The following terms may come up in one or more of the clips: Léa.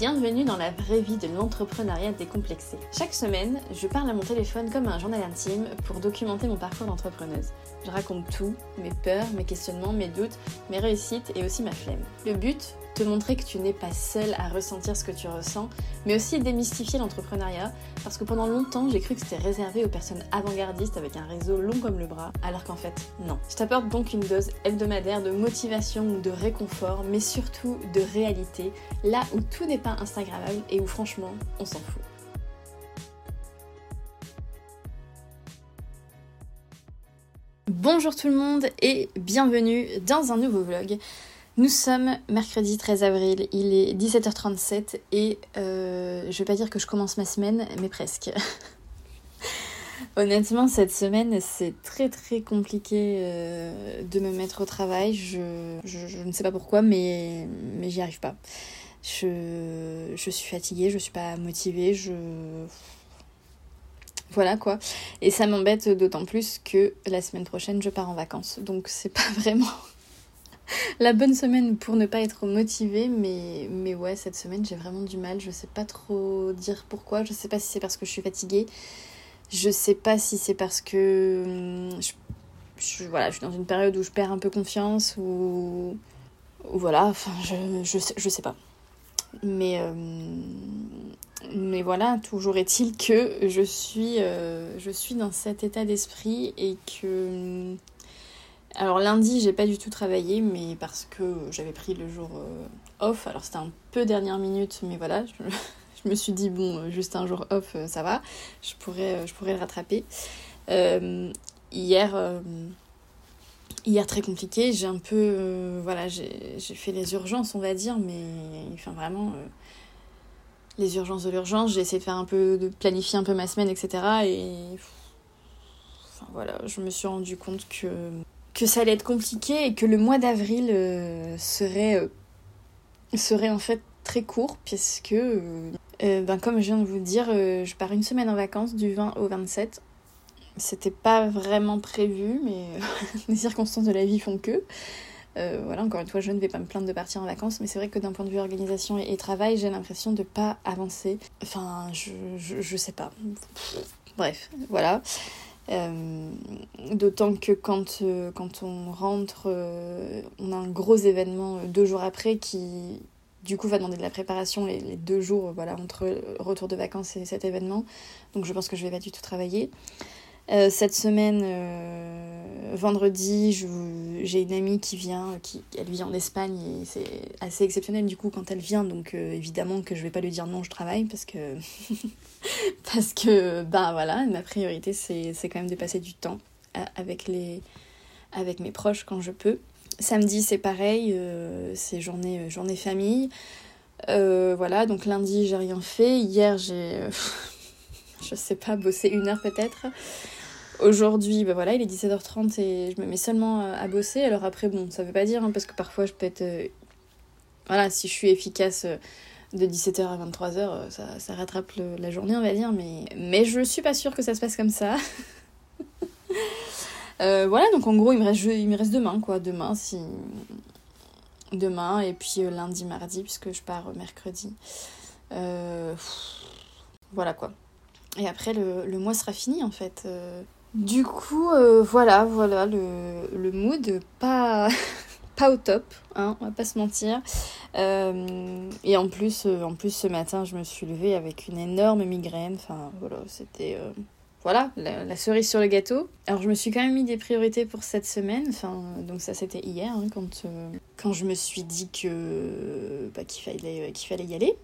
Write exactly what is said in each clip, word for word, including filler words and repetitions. Bienvenue dans la vraie vie de l'entrepreneuriat décomplexé. Chaque semaine, je parle à mon téléphone comme un journal intime pour documenter mon parcours d'entrepreneuse. Je raconte tout, mes peurs, mes questionnements, mes doutes, mes réussites et aussi ma flemme. Le but, te montrer que tu n'es pas seule à ressentir ce que tu ressens, mais aussi démystifier l'entrepreneuriat, parce que pendant longtemps, j'ai cru que c'était réservé aux personnes avant-gardistes avec un réseau long comme le bras, alors qu'en fait, non. Je t'apporte donc une dose hebdomadaire de motivation ou de réconfort, mais surtout de réalité, là où tout n'est pas instagrammable et où franchement, on s'en fout. Bonjour tout le monde et bienvenue dans un nouveau vlog. Nous sommes mercredi treize avril, il est dix-sept heures trente-sept et euh, je vais pas dire que je commence ma semaine, mais presque. Honnêtement, cette semaine, c'est très très compliqué euh, de me mettre au travail. Je, je, je ne sais pas pourquoi, mais, mais j'y arrive pas. Je, je suis fatiguée, je suis pas motivée, je... Voilà quoi. Et ça m'embête d'autant plus que la semaine prochaine, je pars en vacances. Donc c'est pas vraiment la bonne semaine pour ne pas être motivée, mais, mais ouais, cette semaine, j'ai vraiment du mal. Je sais pas trop dire pourquoi. Je sais pas si c'est parce que je suis fatiguée. Je sais pas si c'est parce que je, je, voilà, je suis dans une période où je perds un peu confiance ou... ou voilà, enfin, je, je, je sais pas. Mais... Euh... Mais voilà, toujours est-il que je suis, euh, je suis dans cet état d'esprit et que... Alors lundi, j'ai pas du tout travaillé, mais parce que j'avais pris le jour euh, off. Alors c'était un peu dernière minute, mais voilà, je, je me suis dit, bon, juste un jour off, ça va, je pourrais, je pourrais le rattraper. Euh, hier, euh, hier, très compliqué, j'ai un peu... Euh, voilà, j'ai, j'ai fait les urgences, on va dire, mais enfin vraiment... Euh, les urgences de l'urgence, j'ai essayé de faire un peu, de planifier un peu ma semaine, et cetera. Et enfin, voilà, je me suis rendu compte que, que ça allait être compliqué et que le mois d'avril euh, serait, euh, serait en fait très court, puisque, euh, ben, comme je viens de vous le dire, euh, je pars une semaine en vacances du vingt au vingt-sept. C'était pas vraiment prévu, mais les circonstances de la vie font que... Euh, voilà, encore une fois, je ne vais pas me plaindre de partir en vacances, mais c'est vrai que d'un point de vue organisation et, et travail, j'ai l'impression de pas avancer. Enfin, je, je, je sais pas. Bref, voilà. Euh, d'autant que quand, euh, quand on rentre, euh, on a un gros événement euh, deux jours après qui, du coup, va demander de la préparation les, les deux jours, voilà, entre retour de vacances et cet événement. Donc je pense que je vais pas du tout travailler. Euh, cette semaine, euh, vendredi, je, j'ai une amie qui vient, qui, elle vit en Espagne et c'est assez exceptionnel du coup quand elle vient, donc euh, évidemment que je vais pas lui dire non, je travaille parce que, parce que bah voilà, ma priorité c'est, c'est quand même de passer du temps avec, les, avec mes proches quand je peux. Samedi c'est pareil, euh, c'est journée, journée famille, euh, voilà, donc lundi j'ai rien fait, hier j'ai, je sais pas, bossé une heure peut-être. Aujourd'hui, ben voilà, il est dix-sept heures trente et je me mets seulement à bosser. Alors après, bon, ça veut pas dire, hein, parce que parfois je peux être... Euh, voilà, si je suis efficace de dix-sept heures à vingt-trois heures, ça, ça rattrape le, la journée, on va dire. Mais, mais je suis pas sûre que ça se passe comme ça. euh, voilà, donc en gros, il me reste, je, il me reste demain, quoi. Demain, si... Demain, et puis euh, lundi, mardi, puisque je pars mercredi. Euh, pff, voilà, quoi. Et après, le, le mois sera fini, en fait. Euh... Du coup, euh, voilà, voilà, le, le mood, pas, pas au top, hein, on va pas se mentir. Euh, et en plus, euh, en plus, ce matin, je me suis levée avec une énorme migraine. Enfin, voilà, c'était... Euh, voilà, la, la cerise sur le gâteau. Alors, je me suis quand même mis des priorités pour cette semaine. Enfin, donc ça, c'était hier, hein, quand, euh, quand je me suis dit que, bah, qu'il fallait, qu'il fallait y aller.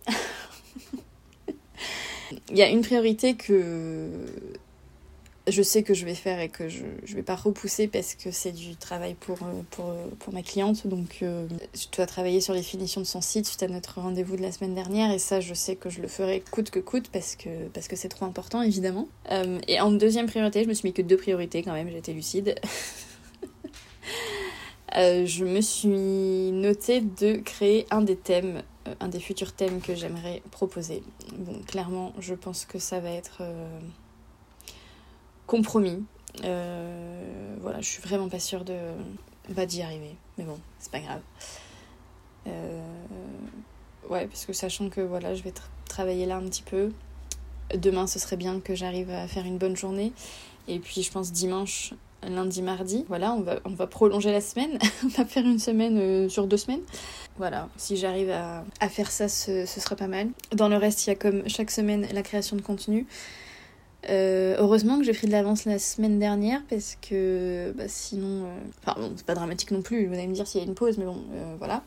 Il y a une priorité que... je sais que je vais faire et que je je vais pas repousser parce que c'est du travail pour pour pour ma cliente, donc euh, je dois travailler sur les finitions de son site suite à notre rendez-vous de la semaine dernière et ça je sais que je le ferai coûte que coûte parce que parce que c'est trop important évidemment. Euh, et en deuxième priorité, je me suis mis que deux priorités quand même, j'étais lucide. euh, je me suis notée de créer un des thèmes euh, un des futurs thèmes que j'aimerais proposer. Bon, clairement, je pense que ça va être euh... compromis. Euh, voilà, je suis vraiment pas sûre de bah, d'y arriver. Mais bon, c'est pas grave. Euh, ouais, parce que sachant que voilà, je vais tra- travailler là un petit peu, demain ce serait bien que j'arrive à faire une bonne journée, et puis je pense dimanche, lundi, mardi, voilà, on va, on va prolonger la semaine, on va faire une semaine euh, sur deux semaines, voilà, si j'arrive à, à faire ça, ce, ce sera pas mal. Dans le reste, il y a comme chaque semaine la création de contenu. Euh, heureusement que j'ai pris de l'avance la semaine dernière parce que bah, sinon, euh... enfin bon, c'est pas dramatique non plus, vous allez me dire s'il y a une pause, mais bon, euh, voilà.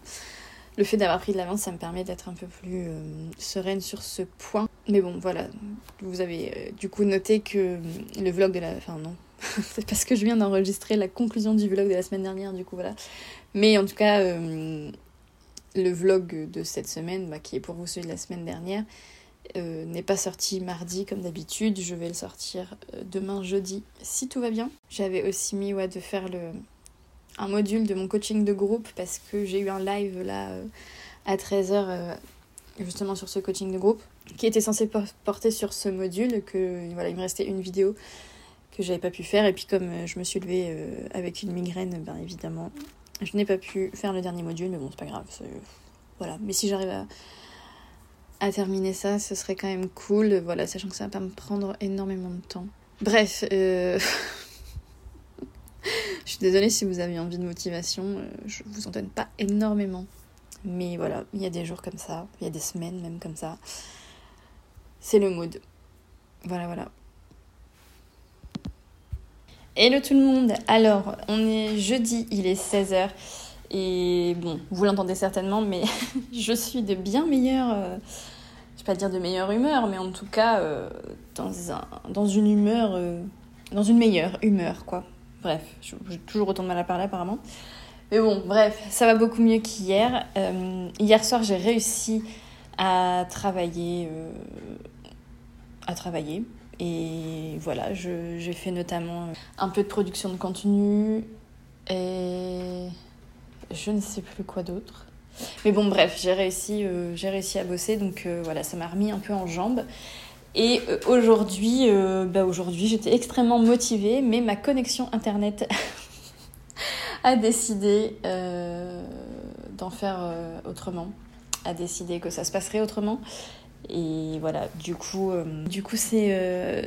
Le fait d'avoir pris de l'avance, ça me permet d'être un peu plus euh, sereine sur ce point. Mais bon, voilà, vous avez euh, du coup noté que le vlog de la... Enfin non, c'est parce que je viens d'enregistrer la conclusion du vlog de la semaine dernière, du coup, voilà. Mais en tout cas, euh, le vlog de cette semaine, bah, qui est pour vous celui de la semaine dernière, Euh, n'est pas sorti mardi comme d'habitude, je vais le sortir euh, demain jeudi si tout va bien. J'avais aussi mis ouais, de faire le... un module de mon coaching de groupe parce que j'ai eu un live là euh, à treize heures euh, justement sur ce coaching de groupe qui était censé por- porter sur ce module, que voilà, il me restait une vidéo que j'avais pas pu faire, et puis comme euh, je me suis levée euh, avec une migraine, ben évidemment je n'ai pas pu faire le dernier module, mais bon c'est pas grave, c'est... voilà, mais si j'arrive à à terminer ça, ce serait quand même cool, voilà, sachant que ça va pas me prendre énormément de temps. Bref, euh... je suis désolée si vous avez envie de motivation, je vous en donne pas énormément. Mais voilà, il y a des jours comme ça, il y a des semaines même comme ça. C'est le mood. Voilà, voilà. Hello tout le monde! Alors, on est jeudi, il est seize heures. Et bon, vous l'entendez certainement, mais je suis de bien meilleure, euh, je vais pas dire de meilleure humeur, mais en tout cas euh, dans un, dans une humeur, euh, dans une meilleure humeur, quoi. Bref, j'ai toujours autant de mal à parler apparemment. Mais bon, bref, ça va beaucoup mieux qu'hier. Euh, hier soir, j'ai réussi à travailler, euh, à travailler. Et voilà, je, j'ai fait notamment un peu de production de contenu et... je ne sais plus quoi d'autre. Mais bon, bref, j'ai réussi, euh, j'ai réussi à bosser. Donc euh, voilà, ça m'a remis un peu en jambes. Et euh, aujourd'hui, euh, bah aujourd'hui, j'étais extrêmement motivée. Mais ma connexion Internet a décidé euh, d'en faire euh, autrement. A décidé que ça se passerait autrement. Et voilà, du coup, euh, du coup c'est... Euh,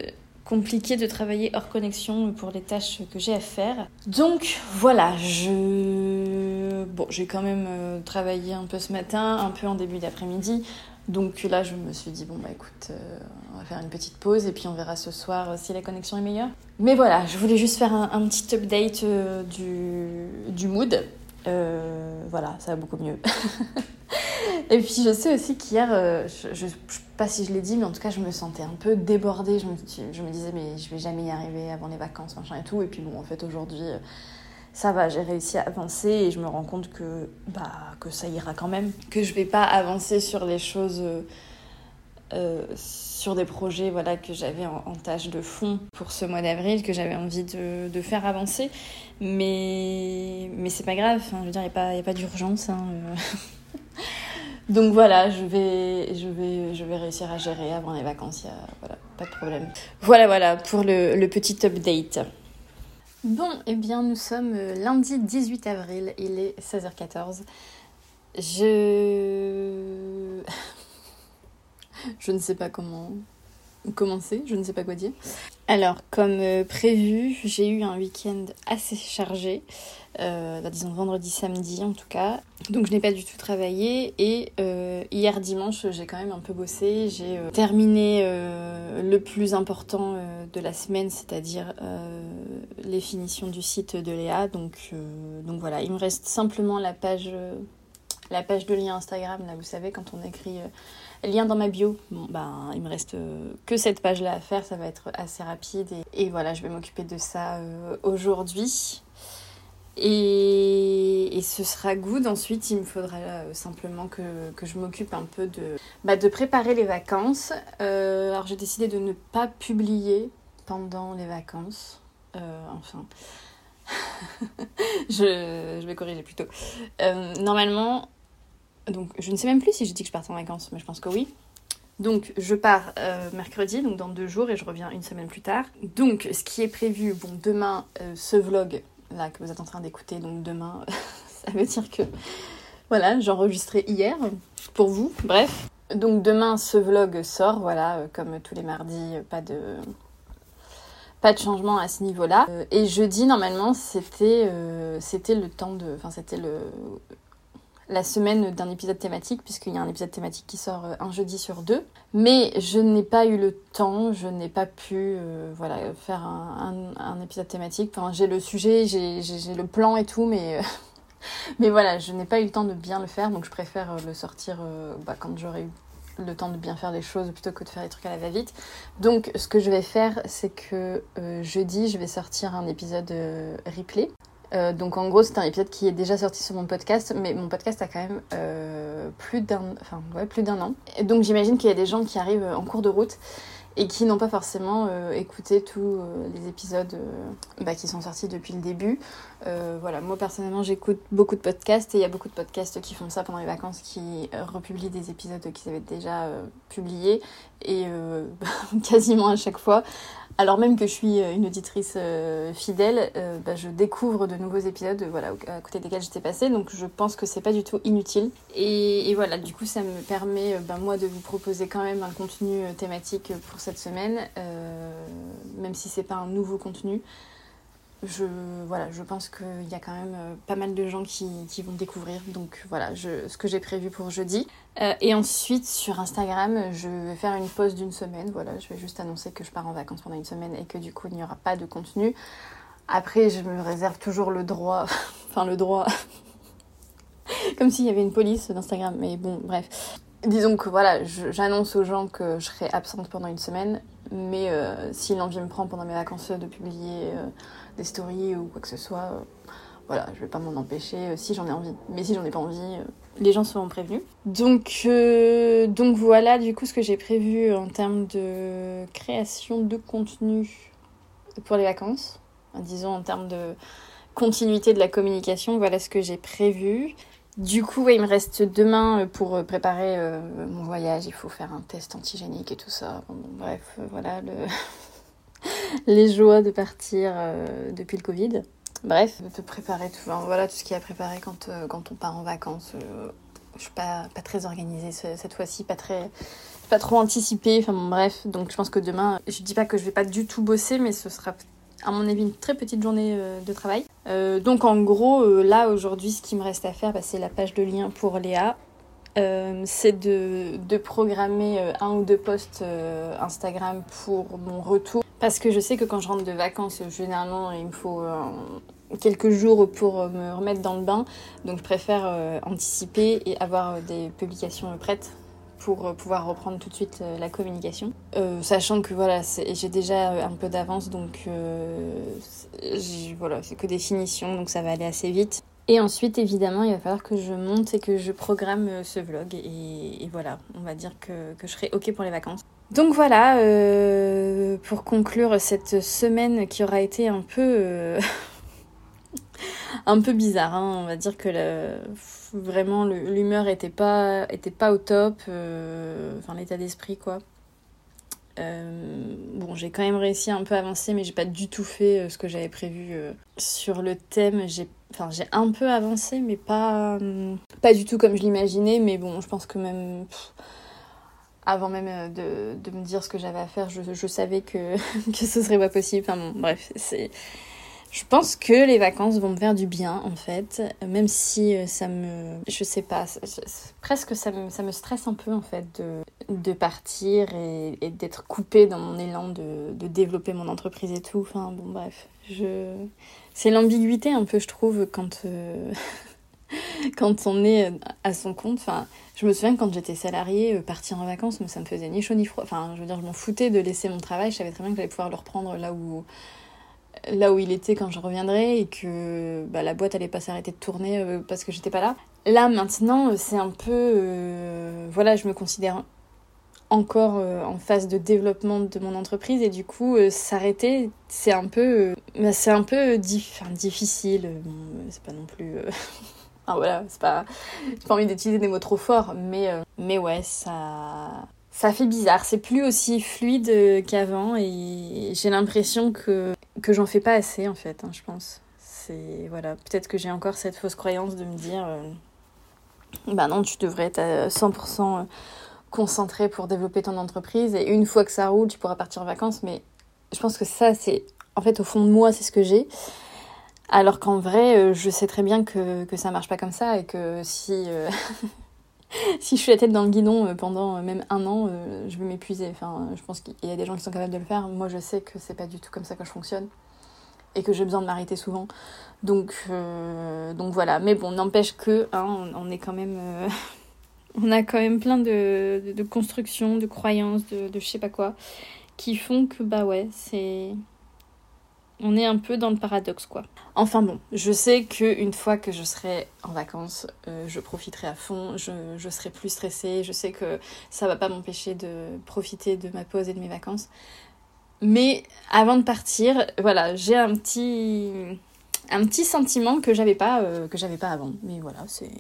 compliqué de travailler hors connexion pour les tâches que j'ai à faire. Donc voilà, je... Bon, j'ai quand même euh, travaillé un peu ce matin, un peu en début d'après-midi. Donc là, je me suis dit, bon bah écoute, euh, on va faire une petite pause et puis on verra ce soir euh, si la connexion est meilleure. Mais voilà, je voulais juste faire un, un petit update euh, du, du mood. Euh, voilà, ça va beaucoup mieux. Et puis je sais aussi qu'hier, euh, je ne sais pas si je l'ai dit, mais en tout cas je me sentais un peu débordée. Je me, je me disais mais je vais jamais y arriver avant les vacances, machin et tout. Et puis bon, en fait aujourd'hui, ça va, j'ai réussi à avancer et je me rends compte que, bah, que ça ira quand même. Que je vais pas avancer sur les choses, euh, sur des projets voilà, que j'avais en, en tâche de fond pour ce mois d'avril, que j'avais envie de, de faire avancer. Mais, mais c'est pas grave, hein, je veux dire, il n'y a, a pas d'urgence. Hein, euh... Donc voilà, je vais, je, vais, je vais réussir à gérer avant les vacances, y a, voilà, pas de problème. Voilà, voilà, pour le, le petit update. Bon, eh bien, nous sommes lundi dix-huit avril, il est seize heures quatorze. Je... je ne sais pas comment commencer, je ne sais pas quoi dire. Alors, comme prévu, j'ai eu un week-end assez chargé. Euh, disons vendredi, samedi en tout cas. Donc je n'ai pas du tout travaillé et euh, hier dimanche j'ai quand même un peu bossé. J'ai euh, terminé euh, le plus important euh, de la semaine, c'est-à-dire euh, les finitions du site de Léa. Donc, euh, donc voilà, il me reste simplement la page, euh, la page de lien Instagram. Là vous savez, quand on écrit euh, lien dans ma bio, bon, ben, il me reste euh, que cette page-là à faire, ça va être assez rapide. Et, et voilà, je vais m'occuper de ça euh, aujourd'hui. Et, et ce sera good. Ensuite, il me faudra euh, simplement que, que je m'occupe un peu de, bah, de préparer les vacances. Euh, alors, j'ai décidé de ne pas publier pendant les vacances. Euh, enfin, je, je vais corriger plutôt. Euh, normalement, donc, je ne sais même plus si j'ai dit que je partais en vacances, mais je pense que oui. Donc, je pars euh, mercredi, donc dans deux jours, et je reviens une semaine plus tard. Donc, ce qui est prévu, bon, demain, euh, ce vlog... là que vous êtes en train d'écouter, donc demain ça veut dire que Voilà, j'enregistrais hier pour vous, bref. Donc demain, ce vlog sort, voilà, comme tous les mardis, pas de... Pas de changement à ce niveau-là. Euh, et jeudi, normalement, c'était euh, c'était le temps de... Enfin, c'était le la semaine d'un épisode thématique, puisqu'il y a un épisode thématique qui sort un jeudi sur deux. Mais je n'ai pas eu le temps, je n'ai pas pu euh, voilà, faire un, un, un épisode thématique. Enfin, j'ai le sujet, j'ai, j'ai, j'ai le plan et tout, mais... Euh, mais voilà, je n'ai pas eu le temps de bien le faire, donc je préfère le sortir euh, bah, quand j'aurai eu le temps de bien faire les choses plutôt que de faire des trucs à la va-vite. Donc ce que je vais faire, c'est que euh, jeudi, je vais sortir un épisode euh, replay. Euh, donc en gros, c'est un épisode qui est déjà sorti sur mon podcast, mais mon podcast a quand même euh, plus d'un, enfin, ouais, plus d'un an. Et donc j'imagine qu'il y a des gens qui arrivent en cours de route et qui n'ont pas forcément euh, écouté tous euh, les épisodes euh, bah, qui sont sortis depuis le début. Euh, voilà, moi personnellement j'écoute beaucoup de podcasts et il y a beaucoup de podcasts qui font ça pendant les vacances, qui euh, republient des épisodes qu'ils avaient déjà euh, publiés et euh, quasiment à chaque fois. Alors même que je suis une auditrice euh, fidèle, euh, bah, je découvre de nouveaux épisodes euh, voilà, à côté desquels j'étais passée, donc je pense que c'est pas du tout inutile. Et, et voilà, du coup ça me permet euh, bah, moi de vous proposer quand même un contenu thématique pour cette semaine, euh, même si c'est pas un nouveau contenu. Je, voilà, je pense qu'il y a quand même pas mal de gens qui, qui vont découvrir, donc voilà je, ce que j'ai prévu pour jeudi. Euh, et ensuite sur Instagram, je vais faire une pause d'une semaine, voilà, je vais juste annoncer que je pars en vacances pendant une semaine et que du coup il n'y aura pas de contenu. Après je me réserve toujours le droit, enfin le droit, comme s'il y avait une police d'Instagram, mais bon bref. Disons que voilà, je, j'annonce aux gens que je serai absente pendant une semaine, mais euh, si l'envie me prend pendant mes vacances de publier euh, des stories ou quoi que ce soit, euh, voilà, je vais pas m'en empêcher euh, si j'en ai envie. Mais si j'en ai pas envie, euh, les gens seront prévenus. Donc, euh, donc voilà du coup ce que j'ai prévu en termes de création de contenu pour les vacances. Disons en termes de continuité de la communication, voilà ce que j'ai prévu. Du coup, ouais, il me reste demain pour préparer euh, mon voyage. Il faut faire un test antigénique et tout ça. Bon, bon, bref, euh, voilà le les joies de partir euh, depuis le Covid. Bref, de préparer tout. Enfin, voilà tout ce qu'il y a à préparer quand euh, quand on part en vacances. Euh, je suis pas pas très organisée ce, cette fois-ci, pas très pas trop anticipée. Enfin bon, bref, donc je pense que demain, je dis pas que je vais pas du tout bosser, mais ce sera à mon avis une très petite journée euh, de travail. Euh, donc en gros, euh, là aujourd'hui, ce qui me reste à faire, bah, c'est la page de lien pour Léa. Euh, c'est de, de programmer euh, un ou deux posts euh, Instagram pour mon retour. Parce que je sais que quand je rentre de vacances, euh, généralement, il me faut euh, quelques jours pour euh, me remettre dans le bain. Donc je préfère euh, anticiper et avoir euh, des publications euh, prêtes pour pouvoir reprendre tout de suite la communication. Euh, sachant que voilà, c'est, j'ai déjà un peu d'avance, donc euh, c'est, voilà, c'est que des finitions, donc ça va aller assez vite. Et ensuite, évidemment, il va falloir que je monte et que je programme ce vlog. Et, et voilà, on va dire que, que je serai OK pour les vacances. Donc voilà, euh, pour conclure cette semaine qui aura été un peu... Euh... un peu bizarre, hein. On va dire que le... vraiment le... l'humeur était pas... était pas au top, euh... enfin l'état d'esprit quoi. Euh... Bon, j'ai quand même réussi à un peu avancer, mais j'ai pas du tout fait ce que j'avais prévu sur le thème. J'ai, enfin, j'ai un peu avancé, mais pas, pas du tout comme je l'imaginais, mais bon, je pense que même... Pff... Avant même de... de me dire ce que j'avais à faire, je, je savais que... que ce serait pas possible. Enfin bon, bref, c'est... Je pense que les vacances vont me faire du bien, en fait, même si ça me... Je sais pas, c'est, c'est, presque ça me, ça me stresse un peu, en fait, de, de partir et, et d'être coupée dans mon élan de, de développer mon entreprise et tout. Enfin, bon, bref, je... C'est l'ambiguïté, un peu, je trouve, quand, euh... quand on est à son compte. Enfin, je me souviens, quand j'étais salariée, partir en vacances, mais ça me faisait ni chaud ni froid. Enfin, je veux dire, je m'en foutais de laisser mon travail. Je savais très bien que j'allais pouvoir le reprendre là où... là où il était quand je reviendrai, et que bah, la boîte allait pas s'arrêter de tourner euh, parce que j'étais pas là. Là maintenant, c'est un peu... Euh, voilà, je me considère encore euh, en phase de développement de mon entreprise, et du coup, euh, s'arrêter, c'est un peu... Euh, bah, c'est un peu dif- enfin, difficile. Bon, c'est pas non plus... Euh... ah voilà, c'est pas... J'ai pas envie d'utiliser des mots trop forts, mais, euh... mais ouais, ça... Ça fait bizarre, c'est plus aussi fluide qu'avant, et j'ai l'impression que, que j'en fais pas assez en fait, hein, je pense. C'est, voilà, peut-être que j'ai encore cette fausse croyance de me dire euh, ben non, tu devrais être à cent pour cent concentré pour développer ton entreprise. Et une fois que ça roule, tu pourras partir en vacances. Mais je pense que ça, c'est... En fait, au fond de moi, c'est ce que j'ai. Alors qu'en vrai, je sais très bien que, que ça marche pas comme ça. Et que si... Euh... Si je suis la tête dans le guidon pendant même un an, je vais m'épuiser. Enfin, je pense qu'il y a des gens qui sont capables de le faire. Moi, je sais que c'est pas du tout comme ça que je fonctionne et que j'ai besoin de m'arrêter souvent. Donc, euh, donc voilà. Mais bon, n'empêche que hein, on, on est quand même, euh, on a quand même plein de, de, de constructions, de croyances, de, de je sais pas quoi, qui font que bah ouais, c'est. On est un peu dans le paradoxe, quoi. Enfin bon, je sais qu'une fois que je serai en vacances, euh, je profiterai à fond, je, je serai plus stressée, je sais que ça va pas m'empêcher de profiter de ma pause et de mes vacances. Mais avant de partir, voilà, j'ai un petit, un petit sentiment que j'avais pas, euh, que j'avais pas avant. Mais voilà, c'est...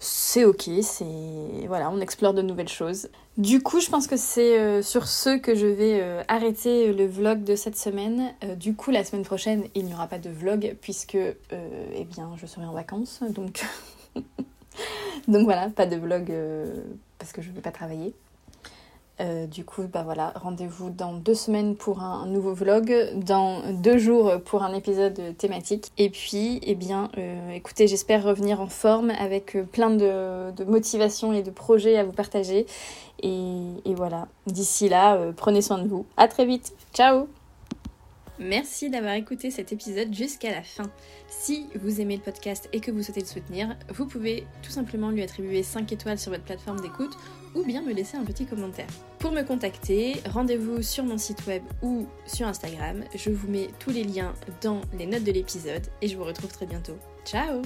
C'est ok, c'est... Voilà, on explore de nouvelles choses. Du coup, je pense que c'est euh, sur ce que je vais euh, arrêter le vlog de cette semaine. Euh, du coup, la semaine prochaine, il n'y aura pas de vlog puisque, euh, eh bien, je serai en vacances. Donc, donc voilà, pas de vlog euh, parce que je ne vais pas travailler. Euh, du coup, bah voilà, rendez-vous dans deux semaines pour un nouveau vlog, dans deux jours pour un épisode thématique. Et puis, eh bien, euh, écoutez, j'espère revenir en forme avec plein de, de motivations et de projets à vous partager. Et, et voilà, d'ici là, euh, prenez soin de vous. À très vite, ciao! Merci d'avoir écouté cet épisode jusqu'à la fin. Si vous aimez le podcast et que vous souhaitez le soutenir, vous pouvez tout simplement lui attribuer cinq étoiles sur votre plateforme d'écoute ou bien me laisser un petit commentaire. Pour me contacter, rendez-vous sur mon site web ou sur Instagram. Je vous mets tous les liens dans les notes de l'épisode et je vous retrouve très bientôt. Ciao!